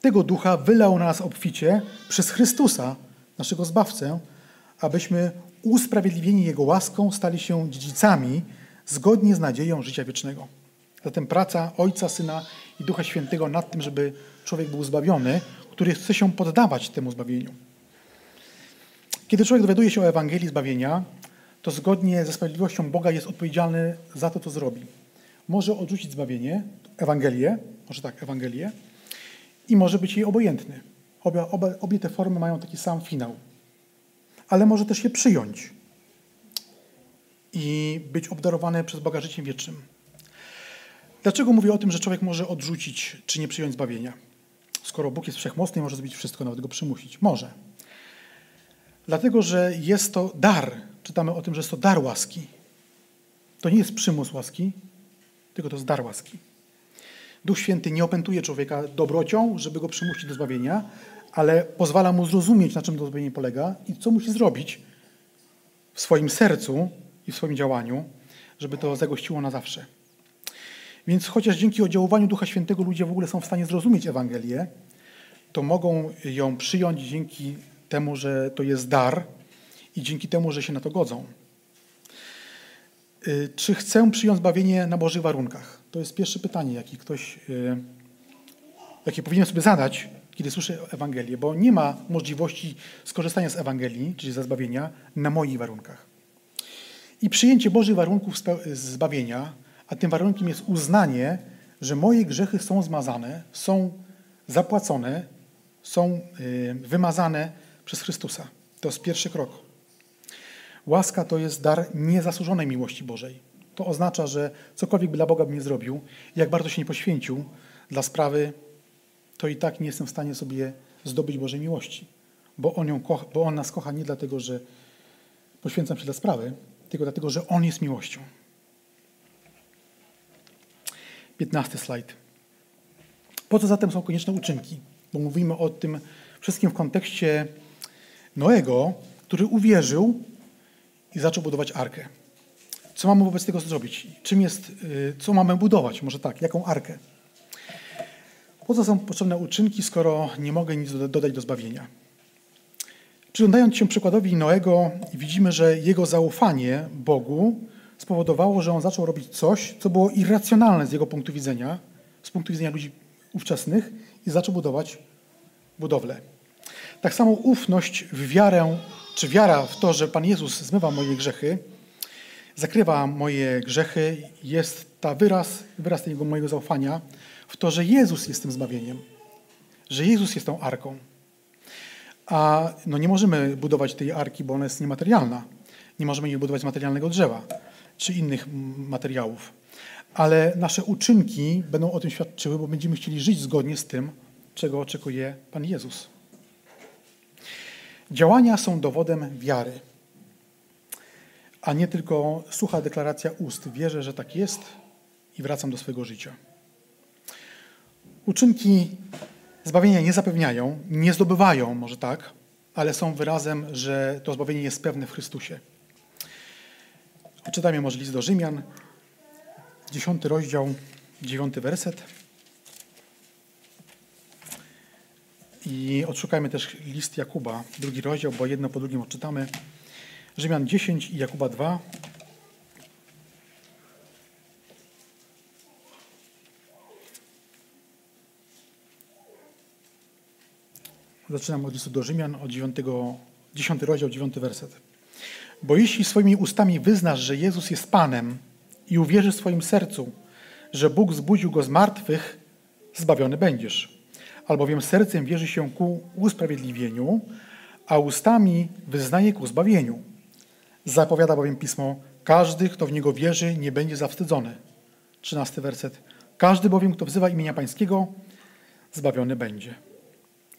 Tego Ducha wylał na nas obficie przez Chrystusa, naszego Zbawcę, abyśmy usprawiedliwieni Jego łaską stali się dziedzicami zgodnie z nadzieją życia wiecznego. Zatem praca Ojca, Syna i Ducha Świętego nad tym, żeby człowiek był zbawiony, który chce się poddawać temu zbawieniu. Kiedy człowiek dowiaduje się o Ewangelii zbawienia, to zgodnie ze sprawiedliwością Boga jest odpowiedzialny za to, co zrobi. Może odrzucić zbawienie, Ewangelię, i może być jej obojętny. Obie te formy mają taki sam finał. Ale może też je przyjąć i być obdarowane przez Boga życiem wiecznym. Dlaczego mówię o tym, że człowiek może odrzucić czy nie przyjąć zbawienia? Skoro Bóg jest wszechmocny i może zrobić wszystko, nawet go przymusić. Może. Dlatego, że jest to dar. Czytamy o tym, że jest to dar łaski. To nie jest przymus łaski, tylko to jest dar łaski. Duch Święty nie opętuje człowieka dobrocią, żeby go przymusić do zbawienia, ale pozwala mu zrozumieć, na czym to zbawienie polega i co musi zrobić w swoim sercu i w swoim działaniu, żeby to zagościło na zawsze. Więc chociaż dzięki oddziaływaniu Ducha Świętego ludzie w ogóle są w stanie zrozumieć Ewangelię, to mogą ją przyjąć dzięki temu, że to jest dar i dzięki temu, że się na to godzą. Czy chcę przyjąć zbawienie na Bożych warunkach? To jest pierwsze pytanie, jakie powinien sobie zadać, kiedy słyszę Ewangelię, bo nie ma możliwości skorzystania z Ewangelii, czyli ze zbawienia, na moich warunkach. I przyjęcie Bożych warunków zbawienia, a tym warunkiem jest uznanie, że moje grzechy są zmazane, są zapłacone, są wymazane przez Chrystusa. To jest pierwszy krok. Łaska to jest dar niezasłużonej miłości Bożej. To oznacza, że cokolwiek by dla Boga bym nie zrobił, jak bardzo się nie poświęcił dla sprawy, to i tak nie jestem w stanie sobie zdobyć Bożej miłości, bo On nas kocha nie dlatego, że poświęcam się dla sprawy, tylko dlatego, że On jest miłością. 15 slajd. Po co zatem są konieczne uczynki? Bo mówimy o tym wszystkim w kontekście Noego, który uwierzył i zaczął budować arkę. Co mamy wobec tego zrobić? Co mamy budować? Może tak, jaką arkę? Po co są potrzebne uczynki, skoro nie mogę nic dodać do zbawienia? Przyglądając się przykładowi Noego, widzimy, że jego zaufanie Bogu spowodowało, że on zaczął robić coś, co było irracjonalne z jego punktu widzenia, z punktu widzenia ludzi ówczesnych, i zaczął budować budowlę. Tak samo ufność w wiarę, czy wiara w to, że Pan Jezus zmywa moje grzechy, zakrywa moje grzechy, jest ta wyraz tego mojego zaufania w to, że Jezus jest tym zbawieniem, że Jezus jest tą arką. A nie możemy budować tej arki, bo ona jest niematerialna. Nie możemy jej budować z materialnego drzewa czy innych materiałów. Ale nasze uczynki będą o tym świadczyły, bo będziemy chcieli żyć zgodnie z tym, czego oczekuje Pan Jezus. Działania są dowodem wiary, a nie tylko sucha deklaracja ust. Wierzę, że tak jest i wracam do swojego życia. Uczynki zbawienia nie zapewniają, nie zdobywają, może tak, ale są wyrazem, że to zbawienie jest pewne w Chrystusie. Czytajmy może list do Rzymian, 10 rozdział, 9 werset. I odszukajmy też list Jakuba, 2 rozdział, bo jedno po drugim odczytamy. Rzymian 10 i Jakuba 2. Zaczynam od listu do Rzymian, od 10 rozdział, 9 werset. Bo jeśli swoimi ustami wyznasz, że Jezus jest Panem i uwierzysz w swoim sercu, że Bóg zbudził Go z martwych, zbawiony będziesz. Albowiem sercem wierzy się ku usprawiedliwieniu, a ustami wyznaje ku zbawieniu. Zapowiada bowiem Pismo, każdy, kto w Niego wierzy, nie będzie zawstydzony. 13 werset. Każdy bowiem, kto wzywa imienia Pańskiego, zbawiony będzie.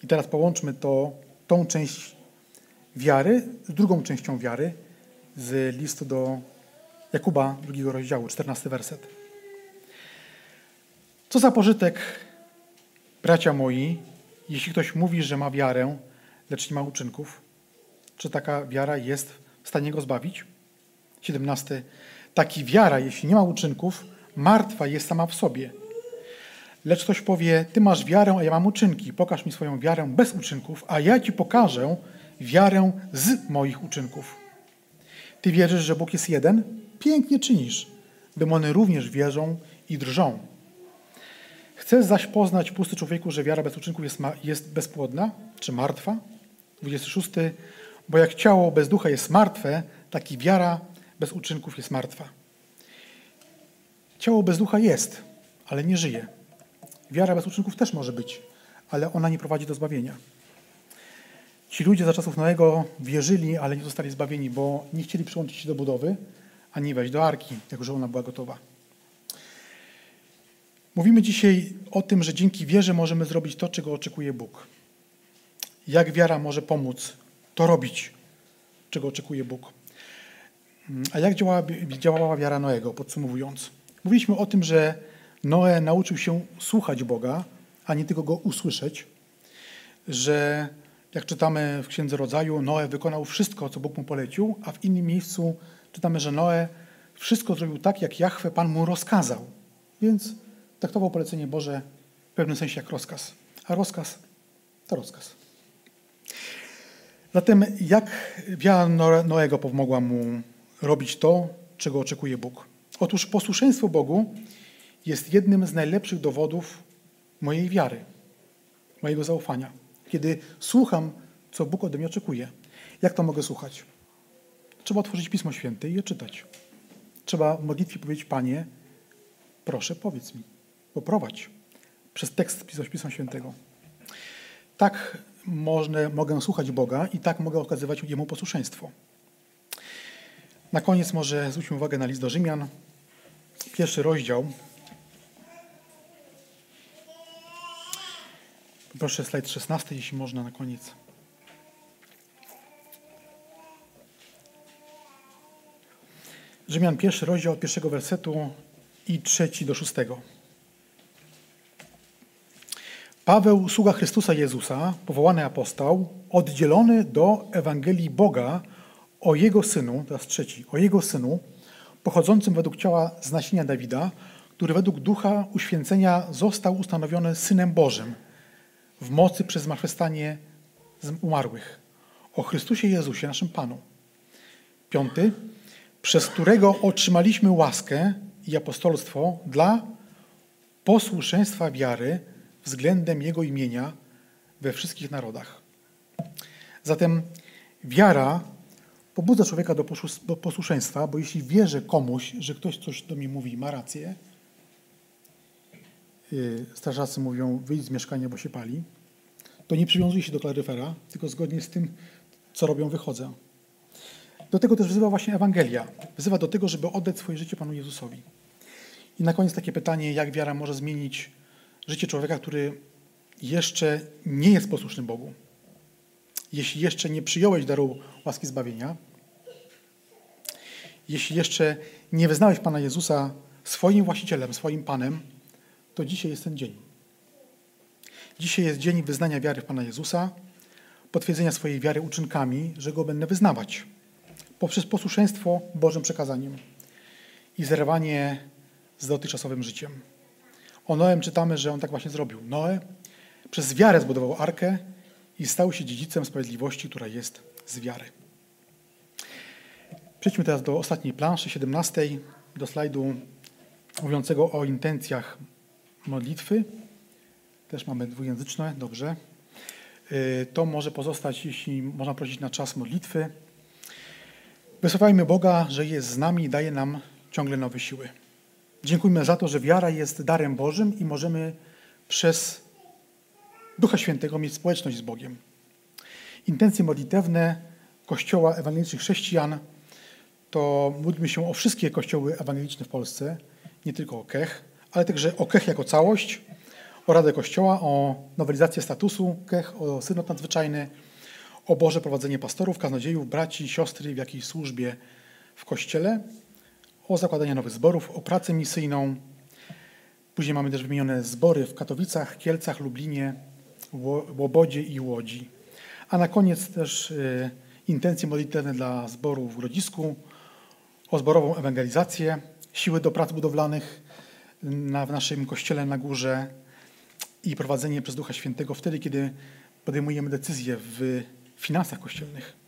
I teraz połączmy tą część wiary z drugą częścią wiary z listu do Jakuba, 2 rozdziału, 14 werset. Co za pożytek, bracia moi, jeśli ktoś mówi, że ma wiarę, lecz nie ma uczynków? Czy taka wiara jest w stanie go zbawić? 17. Taki wiara, jeśli nie ma uczynków, martwa jest sama w sobie. Lecz ktoś powie, ty masz wiarę, a ja mam uczynki. Pokaż mi swoją wiarę bez uczynków, a ja ci pokażę wiarę z moich uczynków. Ty wierzysz, że Bóg jest jeden? Pięknie czynisz. Demony również wierzą i drżą. Chcesz zaś poznać, pusty człowieku, że wiara bez uczynków jest bezpłodna czy martwa? 26. Bo jak ciało bez ducha jest martwe, tak i wiara bez uczynków jest martwa. Ciało bez ducha jest, ale nie żyje. Wiara bez uczynków też może być, ale ona nie prowadzi do zbawienia. Ci ludzie za czasów Noego wierzyli, ale nie zostali zbawieni, bo nie chcieli przyłączyć się do budowy, ani wejść do arki, jako że ona była gotowa. Mówimy dzisiaj o tym, że dzięki wierze możemy zrobić to, czego oczekuje Bóg. Jak wiara może pomóc to robić, czego oczekuje Bóg? A jak działała wiara Noego, podsumowując? Mówiliśmy o tym, że Noe nauczył się słuchać Boga, a nie tylko Go usłyszeć, że jak czytamy w Księdze Rodzaju, Noe wykonał wszystko, co Bóg mu polecił, a w innym miejscu czytamy, że Noe wszystko zrobił tak, jak Jahwe Pan mu rozkazał. Więc traktował polecenie Boże w pewnym sensie jak rozkaz. A rozkaz to rozkaz. Zatem jak wiara Noego pomogła mu robić to, czego oczekuje Bóg? Otóż posłuszeństwo Bogu jest jednym z najlepszych dowodów mojej wiary, mojego zaufania. Kiedy słucham, co Bóg ode mnie oczekuje. Jak to mogę słuchać? Trzeba otworzyć Pismo Święte i je czytać. Trzeba w modlitwie powiedzieć, Panie, proszę, powiedz mi, poprowadź przez tekst Pisma Świętego. Tak mogę słuchać Boga i tak mogę okazywać Jemu posłuszeństwo. Na koniec może zwróćmy uwagę na list do Rzymian, 1 rozdział. Proszę slajd 16, jeśli można, na koniec. Rzymian 1 rozdział, od 1 wersetu i 3 do 6. Paweł, sługa Chrystusa Jezusa, powołany apostoł, oddzielony do Ewangelii Boga o Jego Synu, teraz 3, o Jego Synu, pochodzącym według ciała z nasienia Dawida, który według ducha uświęcenia został ustanowiony Synem Bożym w mocy przez zmartwychwstanie z umarłych, o Chrystusie Jezusie, naszym Panu. 5. Przez którego otrzymaliśmy łaskę i apostolstwo dla posłuszeństwa wiary względem Jego imienia we wszystkich narodach. Zatem wiara pobudza człowieka do posłuszeństwa, bo jeśli wierzę komuś, że ktoś coś do mnie mówi, ma rację, strażacy mówią, wyjdź z mieszkania, bo się pali, to nie przywiązuje się do klaryfera, tylko zgodnie z tym, co robią, wychodzę. Do tego też wzywa właśnie Ewangelia. Wzywa do tego, żeby oddać swoje życie Panu Jezusowi. I na koniec takie pytanie, jak wiara może zmienić życie człowieka, który jeszcze nie jest posłuszny Bogu. Jeśli jeszcze nie przyjąłeś daru łaski zbawienia, jeśli jeszcze nie wyznałeś Pana Jezusa swoim właścicielem, swoim Panem, to dzisiaj jest ten dzień. Dzisiaj jest dzień wyznania wiary w Pana Jezusa, potwierdzenia swojej wiary uczynkami, że Go będę wyznawać poprzez posłuszeństwo Bożym przekazaniem i zerwanie z dotychczasowym życiem. O Noem czytamy, że on tak właśnie zrobił. Noe przez wiarę zbudował arkę i stał się dziedzicem sprawiedliwości, która jest z wiary. Przejdźmy teraz do ostatniej planszy, 17, do slajdu mówiącego o intencjach modlitwy. Też mamy dwujęzyczne, dobrze. To może pozostać, jeśli można prosić, na czas modlitwy. Wysławajmy Boga, że jest z nami i daje nam ciągle nowe siły. Dziękujmy za to, że wiara jest darem Bożym i możemy przez Ducha Świętego mieć społeczność z Bogiem. Intencje modlitewne Kościoła Ewangelicznych Chrześcijan to módlmy się o wszystkie kościoły ewangeliczne w Polsce, nie tylko o KECH, ale także o KECH jako całość, o Radę Kościoła, o nowelizację statusu KECH, o synod nadzwyczajny, o Boże prowadzenie pastorów, kaznodziejów, braci, siostry w jakiejś służbie w Kościele, o zakładanie nowych zborów, o pracę misyjną. Później mamy też wymienione zbory w Katowicach, Kielcach, Lublinie, Łobodzie i Łodzi. A na koniec też intencje modlitewne dla zboru w Grodzisku, o zborową ewangelizację, siły do prac budowlanych w naszym Kościele na górze i prowadzenie przez Ducha Świętego wtedy, kiedy podejmujemy decyzje w finansach kościelnych.